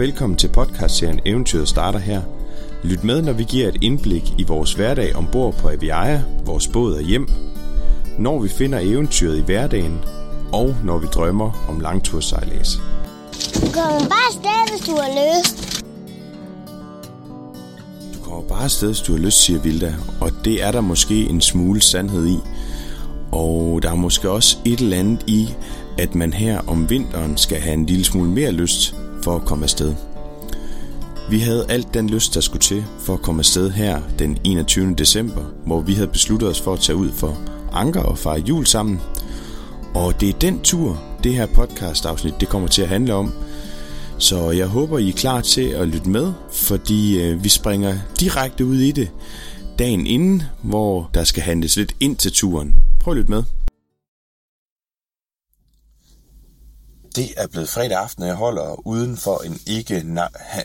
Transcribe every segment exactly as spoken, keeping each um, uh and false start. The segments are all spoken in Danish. velkommen til podcastserien Eventyret starter her. Lyt med, når vi giver et indblik i vores hverdag ombord på Aviaja, vores båd og hjem, når vi finder eventyret i hverdagen, og når vi drømmer om langtursejlads. Du kommer bare afsted, hvis du har lyst. Du kommer bare afsted, hvis du har lyst, siger Vilda, og det er der måske en smule sandhed i. Og der er måske også et eller andet i, at man her om vinteren skal have en lille smule mere lyst for at komme afsted. Vi havde alt den lyst, der skulle til for at komme afsted her den enogtyvende december, hvor vi havde besluttet os for at tage ud for anker og fejre jul sammen. Og det er den tur, det her podcastafsnit, det kommer til at handle om. Så jeg håber, I er klar til at lytte med, fordi vi springer direkte ud i det dagen inden, hvor der skal handles lidt ind til turen. Prøv at lytte med. Det er blevet fredag aften, og jeg holder uden for en, ikke,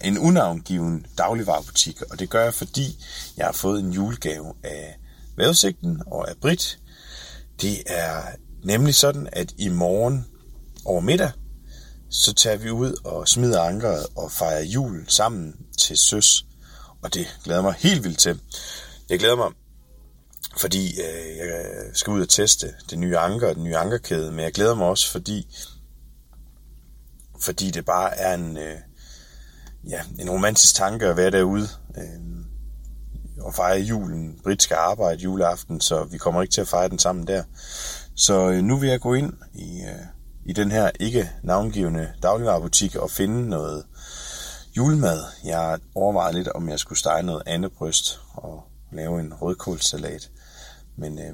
en unavngiven dagligvarerbutik, og det gør jeg, fordi jeg har fået en julegave af Vævesigten og af Brit. Det er nemlig sådan, at i morgen over middag, så tager vi ud og smider ankeret og fejrer jul sammen til søs, og det glæder mig helt vildt til. Jeg glæder mig, fordi øh, jeg skal ud og teste det nye anker og den nye ankerkæde, men jeg glæder mig også, fordi... Fordi det bare er en, øh, ja, en romantisk tanke at være derude øh, og fejre julen. Brit skal arbejde juleaften, så vi kommer ikke til at fejre den sammen der. Så øh, nu vil jeg gå ind i, øh, i den her ikke navngivende dagligvarerbutik og finde noget julemad. Jeg overvejede lidt, om jeg skulle stege noget andebryst og lave en rødkålsalat. Men, øh,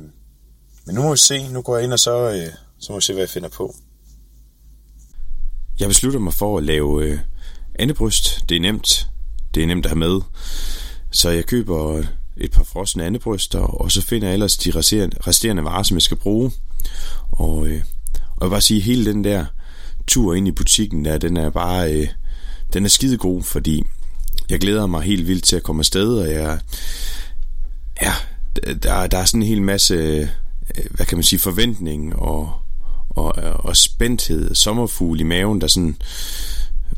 men nu må vi se. Nu går jeg ind, og så, øh, så må vi se, hvad jeg finder på. Jeg beslutter mig for at lave øh, andebryst. Det er nemt. Det er nemt at have med. Så jeg køber et par frosne andebryster, og så finder jeg ellers de resterende varer, som jeg skal bruge. Og, øh, og jeg vil bare sige, hele den der tur ind i butikken, der, den er bare øh, den er skidegod, fordi jeg glæder mig helt vildt til at komme afsted, og jeg, ja, der, der er sådan en hel masse, øh, hvad kan man sige, forventning og Og, og spændthed, sommerfugl i maven, der sådan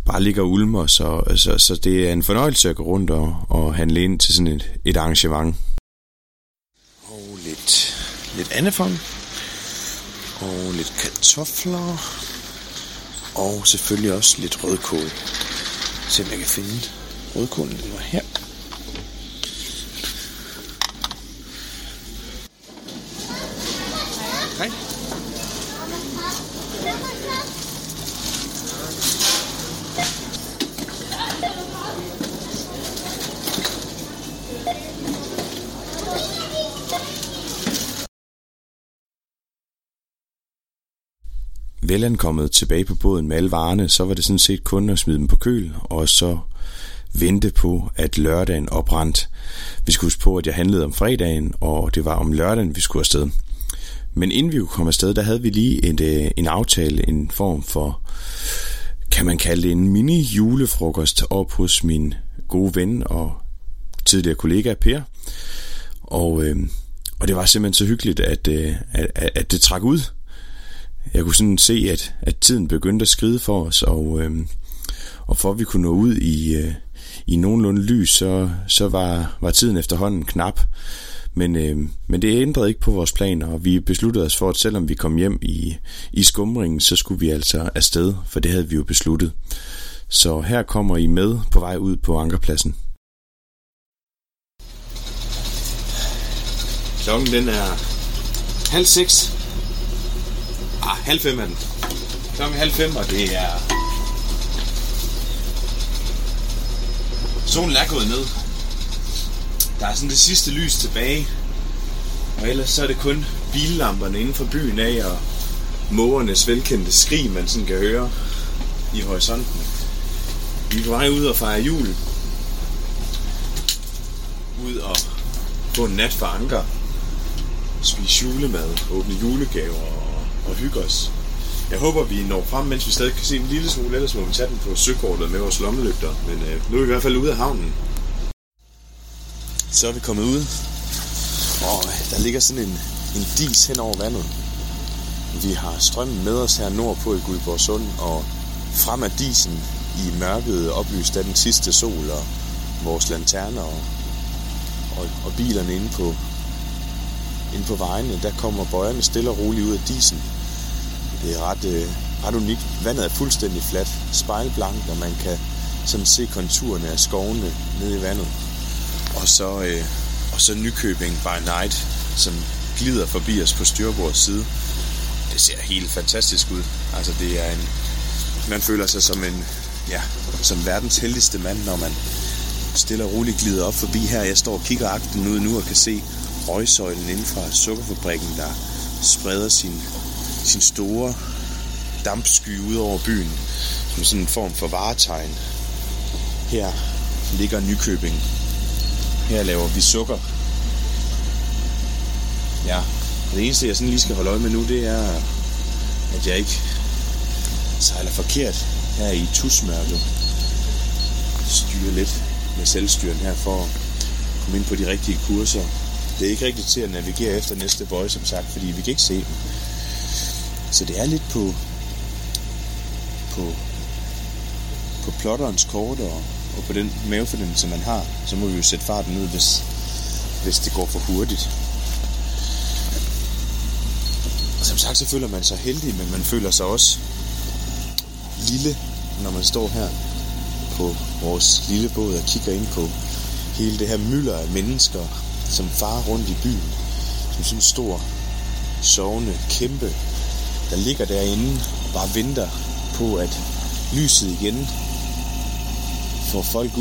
bare ligger og ulmer, så, så, så det er en fornøjelse at gå rundt og, og handle ind til sådan et, et arrangement. Og lidt, lidt andefang, og lidt kartofler, og selvfølgelig også lidt rødkål. Se om jeg kan finde rødkålen, den var her. Hej. Velankommet tilbage på båden med alle varerne, så var det sådan set kun at smide dem på køl, og så vente på, at lørdagen oprandt. Vi skulle huske på, at jeg handlede om fredagen, og det var om lørdagen, vi skulle afsted. Men inden vi kunne komme afsted, der havde vi lige en, en aftale, en form for, kan man kalde det, en mini julefrokost op hos min gode ven og tidligere kollega Per. Og, øh, og det var simpelthen så hyggeligt, at, øh, at, at det trak ud. Jeg kunne sådan se, at, at tiden begyndte at skride for os, og, øh, og for at vi kunne nå ud i, øh, i nogenlunde lys, så, så var, var tiden efterhånden knap. Men, øh, men det ændrede ikke på vores planer, og vi besluttede os for, at selvom vi kom hjem i, i skumringen, så skulle vi altså afsted, for det havde vi jo besluttet. Så her kommer I med på vej ud på ankerpladsen. Klokken den er halv seks. Ah, halv fem er den. Klokken halv fem, og det er... Solen er gået ned. Der er sådan det sidste lys tilbage, og ellers så er det kun billamperne inden for byen af, og mågernes velkendte skrig, man sådan kan høre i horisonten. Vi er på vej ud og fejre jul. Ud og få en nat for anker. Spise julemad, åbne julegaver og, og hygge os. Jeg håber, vi når frem, mens vi stadig kan se en lille smule, ellers må vi tage den på søkortet med vores lommelygter. Men øh, nu er vi i hvert fald ude af havnen. Så er vi kommet ud, og der ligger sådan en, en dis hen over vandet. Vi har strømmen med os her nordpå i Guldborgsund, og frem af disen i mørket, oplyst af den sidste sol og vores lanterner og, og, og bilerne inde på, inde på vejene, der kommer bøjerne stille og roligt ud af disen. Det er ret, øh, ret unikt. Vandet er fuldstændig fladt, spejlblankt, og man kan sådan se konturerne af skovene nede i vandet. Og så, øh, og så Nykøbing by night, som glider forbi os på styrbords side. Det ser helt fantastisk ud. Altså det er en... Man føler sig som en... Ja, som verdens heldigste mand, når man stille og roligt glider op forbi her. Jeg står og kigger agten ud nu og kan se røgsøjlen inden fra sukkerfabrikken, der spreder sin, sin store dampsky ud over byen. Som sådan en form for varetegn. Her ligger Nykøbing. Her laver vi sukker. Ja, det eneste jeg sådan lige skal holde øje med nu, det er, at jeg ikke sejler forkert her i tusmørket. Styrer lidt med selvstyren her for at komme ind på de rigtige kurser. Det er ikke rigtigt til at navigere efter næste bøje, som sagt, fordi vi kan ikke se dem. Så det er lidt på på, på plotterens kort og, og på den mavefornemmelse, man har. Så må vi jo sætte farten ned, hvis, hvis det går for hurtigt. Som sagt, så føler man sig heldig, men man føler sig også lille, når man står her på vores lille båd og kigger ind på hele det her mylder af mennesker, som farer rundt i byen, som sådan en stor, sovende kæmpe, der ligger derinde og bare venter på, at lyset igen får folk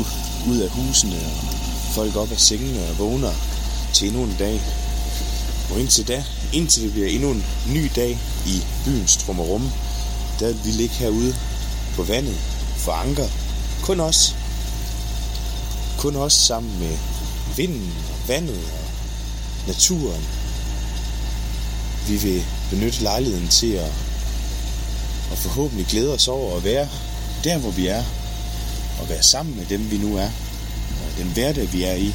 ud af husene og folk op af sengene og vågner til endnu en dag. Og indtil da, indtil det bliver endnu en ny dag i byens trummerum, der vil vi ligge herude på vandet for anker. Kun os. Kun os sammen med vinden og vandet og naturen. Vi vil benytte lejligheden til at, at forhåbentlig glæde os over at være der, hvor vi er. Og være sammen med dem, vi nu er. Og den hverdag, vi er i.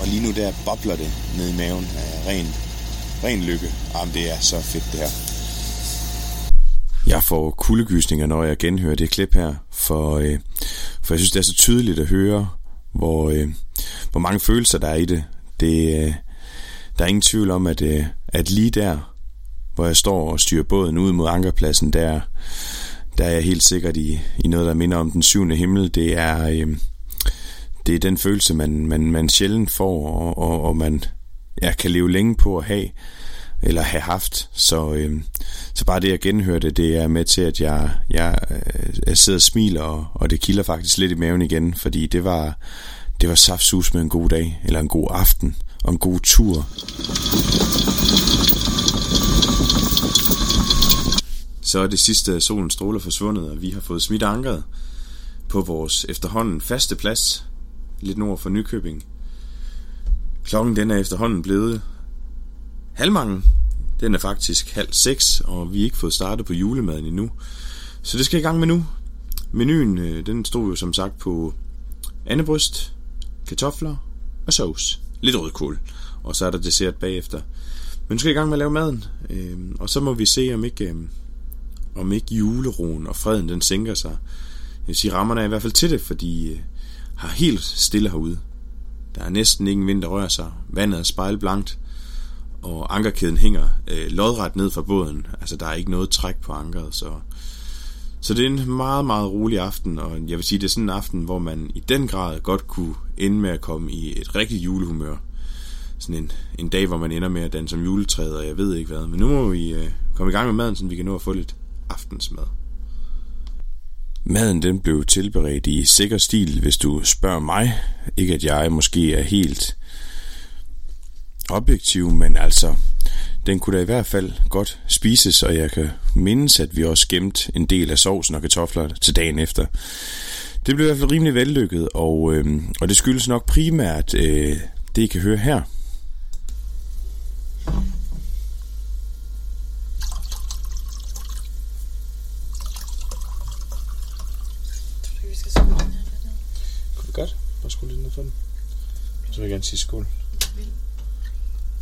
Og lige nu der bobler det ned i maven af ren, ren lykke. Jamen, det er så fedt det her. Jeg får kuldegysninger, når jeg genhører det klip her, for, øh, for jeg synes, det er så tydeligt at høre, hvor, øh, hvor mange følelser der er i det. det øh, der er ingen tvivl om, at, øh, at lige der, hvor jeg står og styrer båden ud mod ankerpladsen, der, der er jeg helt sikkert i, i noget, der minder om den syvende himmel. Det er... Øh, Det er den følelse, man, man, man sjældent får, og, og, og man ja, kan leve længe på at have, eller have haft. Så, øh, så bare det, jeg genhører det, det er med til, at jeg, jeg, jeg sidder og smiler, og, og det kilder faktisk lidt i maven igen, fordi det var, det var saftsus med en god dag, eller en god aften, og en god tur. Så er det sidste solen stråler forsvundet, og vi har fået smidt ankeret på vores efterhånden faste plads, lidt nord for Nykøbing. Klokken den er efterhånden blevet halvmange. Den er faktisk halv seks, og vi har ikke fået startet på julemaden endnu. Så det skal i gang med nu. Menuen, den stod jo som sagt på andebryst, kartofler og sovs. Lidt rødkål. Og så er der dessert bagefter. Men nu skal i gang med at lave maden. Og så må vi se, om ikke, om ikke juleroen og freden den sænker sig. Jeg vil sige, rammerne er i hvert fald til det, fordi... har helt stille herude. Der er næsten ingen vind, der rører sig. Vandet er spejlblankt, og ankerkæden hænger øh, lodret ned fra båden. Altså, der er ikke noget træk på ankeret, så... Så det er en meget, meget rolig aften, og jeg vil sige, det er sådan en aften, hvor man i den grad godt kunne ende med at komme i et rigtigt julehumør. Sådan en, en dag, hvor man ender med at danse som juletræet, og jeg ved ikke hvad. Men nu må vi øh, komme i gang med maden, så vi kan nå at få lidt aftensmad. Maden den blev tilberedt i sikker stil, hvis du spørger mig. Ikke at jeg måske er helt objektiv, men altså, den kunne da i hvert fald godt spises, og jeg kan mindes, at vi også gemte en del af sovsen og kartofler til dagen efter. Det blev i hvert fald rimelig vellykket, og, øh, og det skyldes nok primært øh, det, I kan høre her. Bare skru lidt ned for den. Så vil jeg gerne sige skål.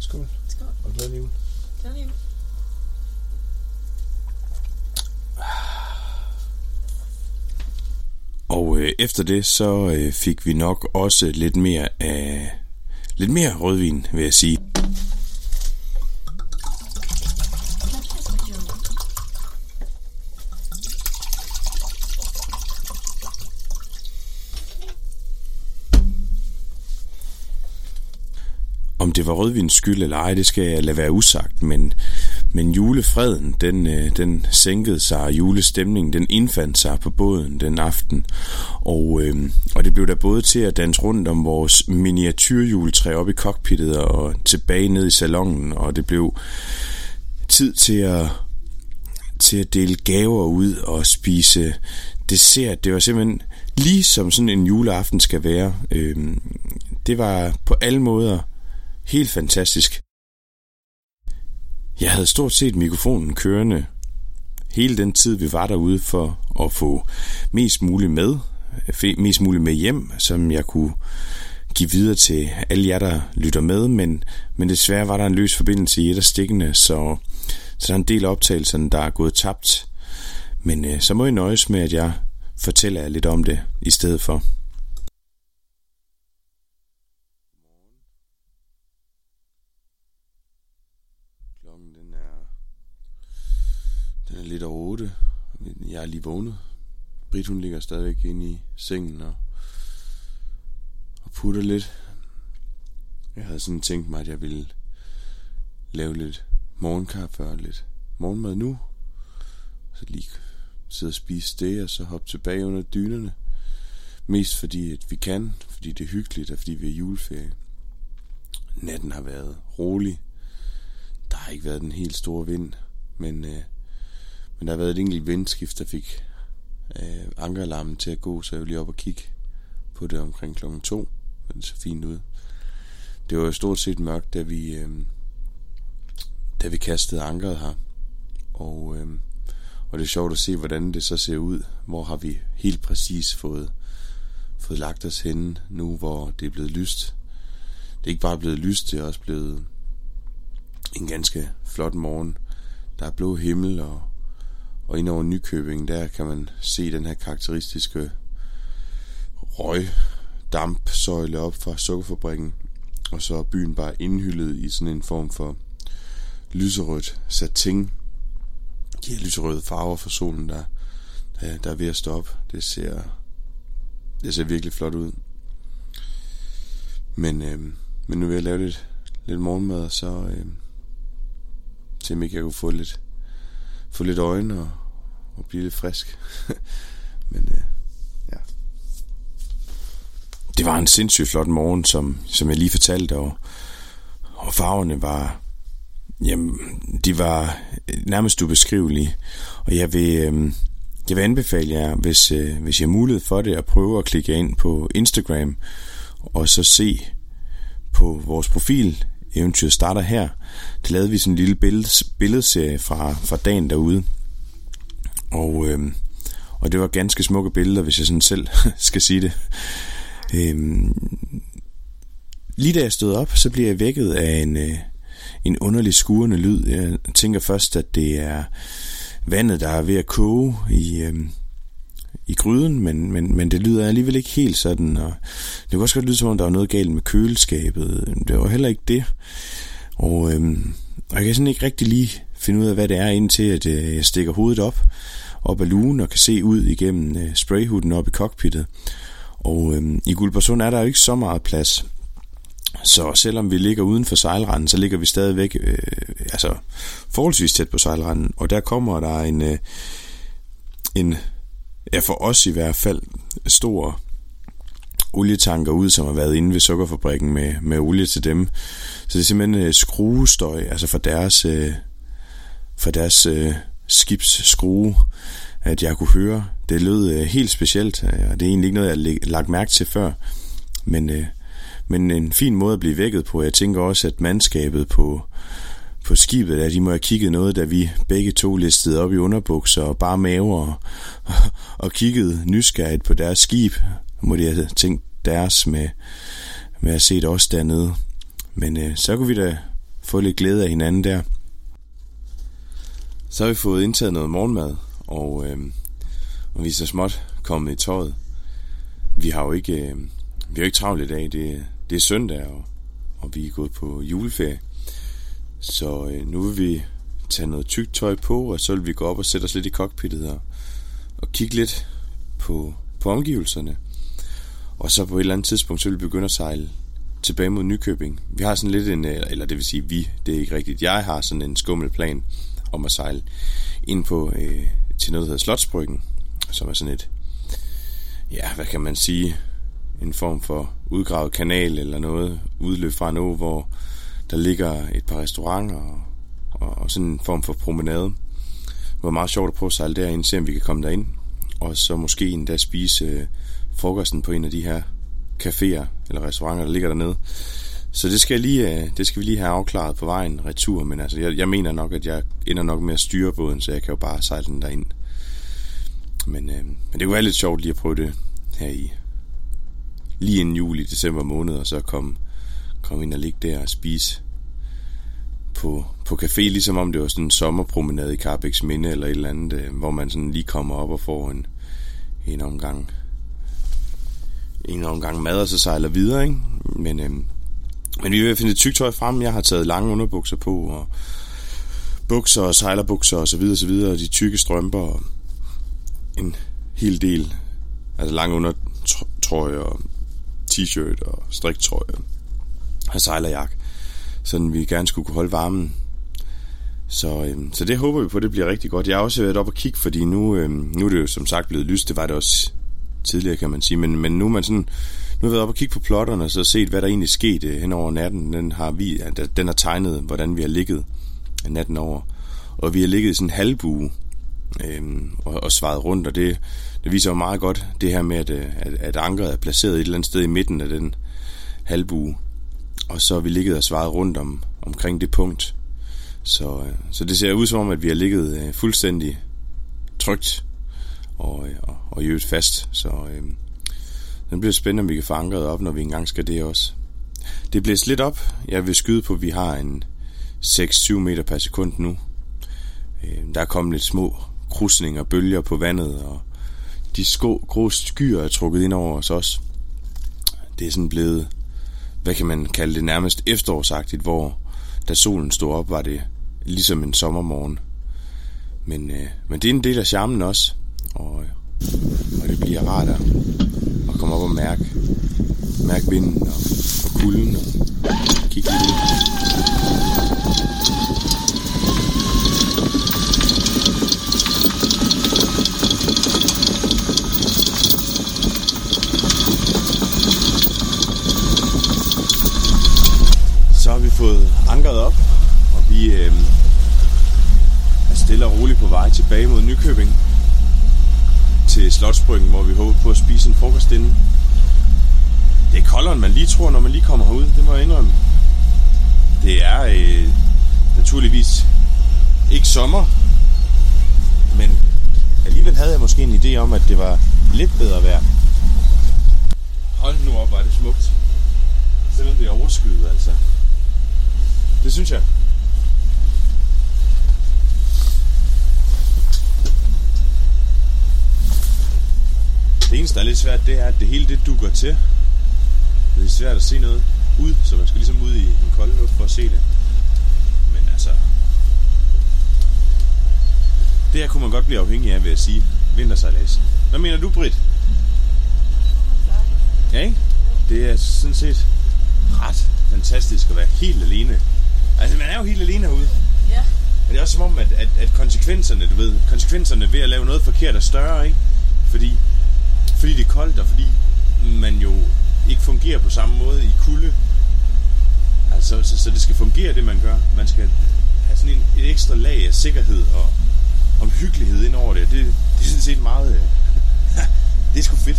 Skål. Skål. Og glædelig jul. Glædelig jul. Og øh, efter det, så øh, fik vi nok også lidt mere af... Lidt mere rødvin, vil jeg sige. Om det var rødvins skyld eller ej, det skal jeg lade være usagt, men, men julefreden, den, den sænkede sig, og julestemningen, den indfandt sig på båden den aften. Og, øh, og det blev der både til at danse rundt om vores miniatyrjuletræ op i cockpittet og tilbage ned i salongen, og det blev tid til at, til at dele gaver ud og spise dessert. Det var simpelthen lige som sådan en juleaften skal være. Øh, det var på alle måder helt fantastisk. Jeg havde stort set mikrofonen kørende hele den tid, vi var derude, for at få mest muligt med, mest muligt med hjem, som jeg kunne give videre til alle jer, der lytter med, men, men desværre var der en løs forbindelse i et af stikkene, så, så der er en del af optagelserne, der er gået tabt. Men øh, så må I nøjes med, at jeg fortæller jer lidt om det i stedet for. Lidt over otte. Jeg er lige vågnet. Brit, hun ligger stadigvæk inde i sengen og, og putter lidt. Jeg havde sådan tænkt mig, at jeg ville lave lidt morgenkaffe og lidt morgenmad nu. Så lige sidde og spise det, og så hoppe tilbage under dynerne. Mest fordi, at vi kan, fordi det er hyggeligt, og fordi vi er juleferie. Natten har været rolig. Der har ikke været den helt store vind, men... Øh, Men der har været et enkelt vindskift, der fik øh, ankeralarmen til at gå, så jeg var lige op og kigge på det omkring klokken to. Det så fint ud. Det var jo stort set mørkt, da vi, øh, da vi kastede ankeret her. Og, øh, og det er sjovt at se, hvordan det så ser ud. Hvor har vi helt præcis fået, fået lagt os henne nu, hvor det er blevet lyst. Det er ikke bare blevet lyst, det er også blevet en ganske flot morgen. Der er blå himmel, og Og ind over Nykøbing, der kan man se den her karakteristiske røgdampsøjle op fra sukkerfabrikken. Og så er byen bare indhyllet i sådan en form for lyserødt satin. De her lyserøde farver fra solen, der, der, der er ved at stå op. Det ser, det ser virkelig flot ud. Men, øh, men nu vil jeg lave lidt, lidt morgenmad, og så øh, se om ikke jeg kunne få lidt... Få lidt øjne og, og blive lidt frisk. Men øh, ja. Det var en sindssygt flot morgen, som, som jeg lige fortalte. Og, og farverne var... Jamen, de var nærmest ubeskrivelige. Og jeg vil, øh, jeg vil anbefale jer, hvis, øh, hvis I har mulighed for det, at prøve at klikke ind på Instagram. Og så se på vores profil... Eventyret starter her. Det lavede vi sådan en lille billeds, billedserie fra, fra dagen derude. Og, øhm, og det var ganske smukke billeder, hvis jeg sådan selv skal sige det. Øhm, lige da jeg stod op, så bliver jeg vækket af en, øh, en underlig skurrende lyd. Jeg tænker først, at det er vandet, der er ved at koge i... Øh, i gryden, men, men, men det lyder alligevel ikke helt sådan, og det kunne også godt lyde, som om der var noget galt med køleskabet. Det var heller ikke det, og, øhm, og jeg kan sådan ikke rigtig lige finde ud af, hvad det er, indtil at øh, jeg stikker hovedet op, op ad lugen, og kan se ud igennem øh, sprayhuden op i cockpittet, og øhm, i Guldborgsund er der jo ikke så meget plads, så selvom vi ligger uden for sejlranden, så ligger vi stadigvæk øh, altså forholdsvis tæt på sejlranden, og der kommer der en øh, en Ja, for os i hvert fald store olietanker ud, som har været inde ved sukkerfabrikken med, med olie til dem. Så det er simpelthen skruestøj, altså fra deres, øh, fra deres øh, skibs skrue, at jeg kunne høre. Det lød øh, helt specielt, og det er egentlig ikke noget, jeg har læ- lagt mærke til før. Men, øh, men en fin måde at blive vækket på. Jeg tænker også, at mandskabet på... På skibet, der de må have kigget noget, da vi begge to listede op i underbukser og bare maver og, og, og kiggede nysgerrigt på deres skib. Må de have tænkt deres med, med at se os dernede. Men øh, så kunne vi da få lidt glæde af hinanden der. Så har vi fået indtaget noget morgenmad, og, øh, og vi er så småt kommet i tøjet. vi har jo ikke, øh, vi har ikke travlt i dag. Det, det er søndag, og, og vi er gået på juleferie. Så øh, nu vil vi tage noget tykt tøj på, og så vil vi gå op og sætte os lidt i cockpittet og, og kigge lidt på, på omgivelserne. Og så på et eller andet tidspunkt, så vil vi begynde at sejle tilbage mod Nykøbing. Vi har sådan lidt en, eller det vil sige vi, det er ikke rigtigt, jeg har sådan en skummel plan om at sejle ind på øh, til noget, der hedder Slotsbryggen, som er sådan et, ja, hvad kan man sige, en form for udgravet kanal eller noget, udløb fra en å, hvor der ligger et par restauranter og, og, og sådan en form for promenade. Det var meget sjovt at prøve at sejle derind, se om vi kan komme derind, og så måske endda spise øh, frokosten på en af de her caféer eller restauranter, der ligger dernede. Så det skal, lige, det skal vi lige have afklaret på vejen retur, men altså, jeg, jeg mener nok, at jeg ender nok med at styre båden, så jeg kan jo bare sejle den derind. Men, øh, men det kunne være lidt sjovt lige at prøve det her i lige inden jul i december måned, og så komme kom ind og ligge der og spise på, på café, ligesom om det var sådan en sommerpromenade i Carpex Minde eller et eller andet, øh, hvor man sådan lige kommer op og får en, en omgang en omgang mad, og så sejler videre, ikke? Men, øhm, men vi vil finde et tygtøj frem. Jeg har taget lange underbukser på, og bukser og sejlerbukser og så videre, så videre, og de tykke strømper, og en hel del, altså lange undertrøjer og t-shirt og striktrøjer og sejlerjakke, sådan vi gerne skulle kunne holde varmen. Så, øhm, så det håber vi på, det bliver rigtig godt. Jeg har også været op og kigge, fordi nu, øhm, nu er det jo som sagt blevet lyst, det var det også tidligere, kan man sige, men, men nu er man sådan, nu har jeg været op og kigge på plotterne og så set, hvad der egentlig skete hen over natten. Den har, vi, den har tegnet, hvordan vi har ligget natten over, og vi har ligget i sådan en halvbue øhm, og, og svaret rundt, og det, det viser jo meget godt det her med, at, at, at ankeret er placeret et eller andet sted i midten af den halvbue, og så har vi ligget og svaret rundt om, omkring det punkt, så, øh, så det ser ud som om, at vi har ligget øh, fuldstændig trygt og, og, og i øvrigt fast, så øh, den bliver spændende, om vi kan få ankeret op, når vi engang skal det også. Det blæser lidt op. Jeg vil skyde på, at vi har en seks syv meter per sekund nu. Øh, der er kommet lidt små krusninger og bølger på vandet, og de sko, grå skyer er trukket ind over os også. Det er sådan blevet, hvad kan man kalde det, nærmest efterårsagtigt, hvor da solen stod op, var det ligesom en sommermorgen. Men, øh, men det er en del af charmen også. Og, og det bliver rart at, at komme op og mærke mærke vinden og, og kulden og kigge lidt ud. Så har vi fået ankeret op, og vi øh, er stille og roligt på vej tilbage mod Nykøbing til Slotsbryggen, hvor vi håber på at spise en frokost inden. Det er koldere, end man lige tror, når man lige kommer herud. Det må jeg indrømme. Det er øh, naturligvis ikke sommer, men alligevel havde jeg måske en idé om, at det var lidt bedre vejr. Hold nu op, var det smukt. Selvom det er overskyet, altså. Det synes jeg. Det eneste, der er lidt svært, det er, at det hele det dukker til. Det er svært at se noget ud, så man skal ligesom ud i den kolde luft for at se det. Men altså, det her kunne man godt blive afhængig af, vil jeg sige. Vintersejlads. Hvad mener du, Brit? Ja, ikke? Det er sådan set ret fantastisk at være helt alene. Altså, man er jo helt alene herude. Ja. Men det er også som om, at, at, at konsekvenserne, du ved, konsekvenserne ved at lave noget forkert er større, ikke? Fordi... Fordi det er koldt, og fordi man jo ikke fungerer på samme måde i kulde. Altså, så, så det skal fungere, det man gør. Man skal have sådan en, et ekstra lag af sikkerhed og omhyggelighed ind over det. Det, det er sådan set meget... det er sgu fedt.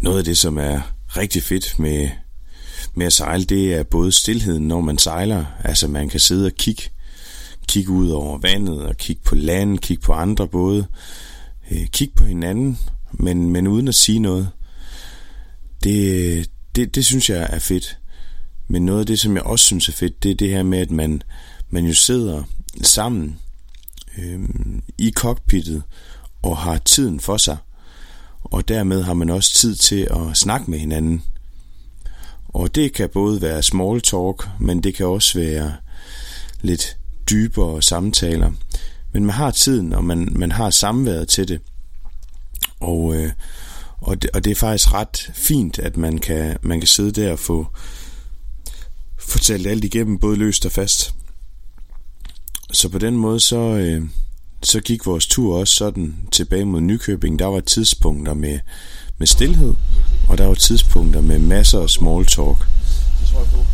Noget af det, som er rigtig fedt med, med at sejle, det er både stilheden, når man sejler. Altså, man kan sidde og kigge. Kigge ud over vandet, og kigge på land, kigge på andre både. Kig på hinanden, men, men uden at sige noget. Det, det, det synes jeg er fedt. Men noget af det, som jeg også synes er fedt, det er det her med, at man, man jo sidder sammen øh, i cockpittet og har tiden for sig. og dermed har man også tid til at snakke med hinanden. Og det kan både være small talk, men det kan også være lidt dybere samtaler. Men man har tiden, og man, man har samværet til det. Og, øh, og, det, og det er faktisk ret fint, at man kan, man kan sidde der og få fortalt alt igennem, både løst og fast. Så på den måde, så, øh, så gik vores tur også sådan tilbage mod Nykøbing. Der var tidspunkter med, med stilhed, og der var tidspunkter med masser af small talk. Det tror jeg på.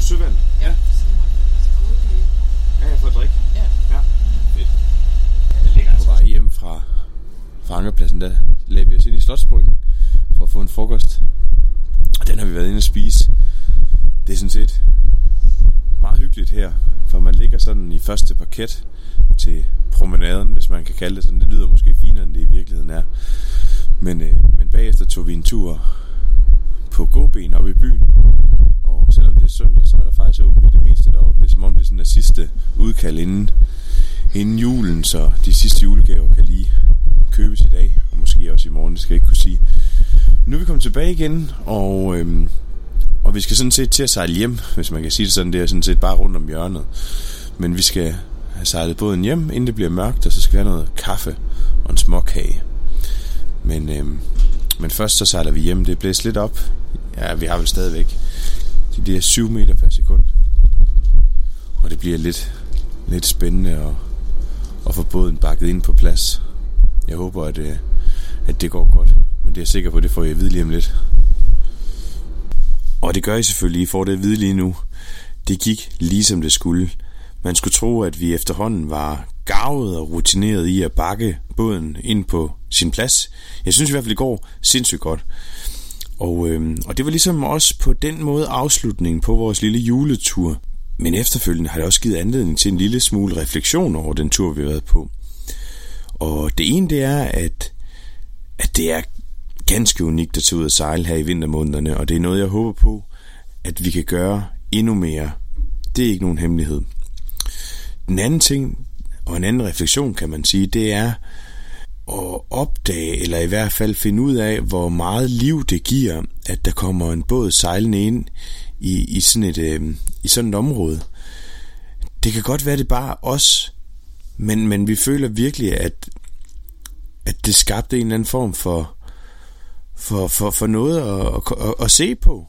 Søvand. Ja. Så det måtte være ja, jeg får drik. Ja. Ja. Fedt. Jeg ligger på vej hjem fra, fra Ankerpladsen, der lagde vi os ind i Slotsbryggen for at få en frokost. Og den har vi været inde og spise. Det er sådan set meget hyggeligt her, for man ligger sådan i første parket til promenaden, hvis man kan kalde det sådan. Det lyder måske finere, end det i virkeligheden er. Men, øh, men bagefter tog vi en tur på gåben op i byen. Og selvom det er søndag, så er der faktisk åbent i det meste deroppe. Det er som om det er sådan det sidste udkald inden, inden julen, så de sidste julegaver kan lige købes i dag, og måske også i morgen, det skal jeg ikke kunne sige. Nu er vi kommet tilbage igen, og, øhm, og vi skal sådan set til at sejle hjem, hvis man kan sige det sådan. Det er sådan set bare rundt om hjørnet. Men vi skal have sejlet båden hjem, inden det bliver mørkt, og så skal vi have noget kaffe og en småkage. Men, øhm, men først så sejler vi hjem, det er blæst lidt op. Ja, vi har vel stadigvæk det er syv meter per sekund. Og det bliver lidt, lidt spændende at, at få båden bakket ind på plads. Jeg håber, at, at det går godt. Men det er jeg sikker på, det får jeg at vide lige om lidt. Og det gør I selvfølgelig. I får det at vide lige nu. Det gik ligesom det skulle. Man skulle tro, at vi efterhånden var garvet og rutineret i at bakke båden ind på sin plads. Jeg synes i hvert fald, det går sindssygt godt. Og, øhm, og det var ligesom også på den måde afslutningen på vores lille juletur. Men efterfølgende har det også givet anledning til en lille smule refleksion over den tur, vi har været på. Og det ene det er, at, at det er ganske unikt at tage ud og sejle her i vintermånederne. Og det er noget, jeg håber på, at vi kan gøre endnu mere. Det er ikke nogen hemmelighed. Den anden ting, og en anden refleksion kan man sige, det er og opdage, eller i hvert fald finde ud af, hvor meget liv det giver, at der kommer en båd sejlende ind i, i, sådan et, øh, i sådan et område. Det kan godt være, det bare os, men, men vi føler virkelig, at, at det skabte en eller anden form for, for, for, for noget at, at, at se på.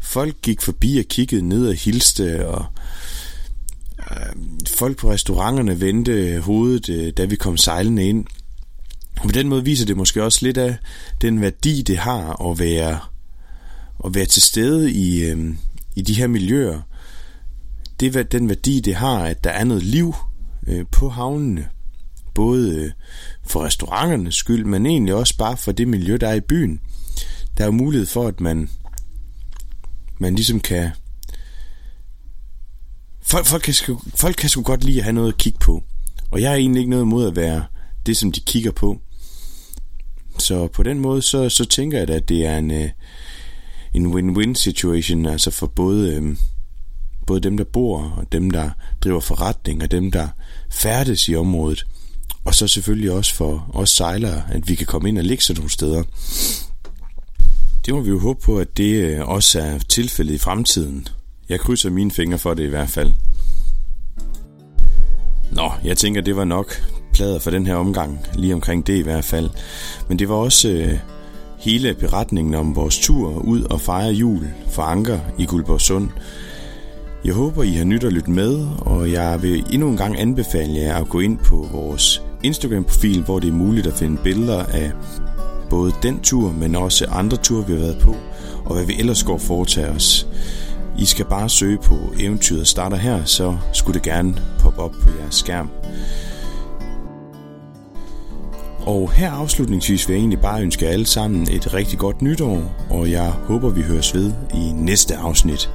Folk gik forbi og kiggede ned og hilste, og øh, folk på restauranterne vendte hovedet, øh, da vi kom sejlende ind. Og på den måde viser det måske også lidt af den værdi, det har at være, at være til stede i, øh, i de her miljøer. Det er den værdi, det har, at der er noget liv øh, på havnene. Både øh, for restauranternes skyld, men egentlig også bare for det miljø, der er i byen. Der er jo mulighed for, at man, man ligesom kan... Folk, folk, kan sgu, folk kan sgu godt lide at have noget at kigge på. Og jeg har egentlig ikke noget imod at være det, som de kigger på. Så på den måde, så, så tænker jeg da, at det er en, en win-win situation, altså for både, øhm, både dem, der bor, og dem, der driver forretning, og dem, der færdes i området, og så selvfølgelig også for os sejlere, at vi kan komme ind og ligge sådan nogle steder. Det må vi jo håbe på, at det også er tilfældet i fremtiden. Jeg krydser mine fingre for det i hvert fald. Nå, jeg tænker, det var nok plader for den her omgang, lige omkring det i hvert fald. Men det var også øh, hele beretningen om vores tur ud og fejre jul for Anker i Guldborgsund. Jeg håber, I har nyt at lytte med, og jeg vil endnu en gang anbefale jer at gå ind på vores Instagram-profil, hvor det er muligt at finde billeder af både den tur, men også andre ture, vi har været på, og hvad vi ellers går foretage os. I skal bare søge på Eventyret starter her, så skulle det gerne poppe op på jeres skærm. Og her afslutningsvis vil jeg egentlig bare ønske alle sammen et rigtig godt nytår, og jeg håber vi høres ved i næste afsnit.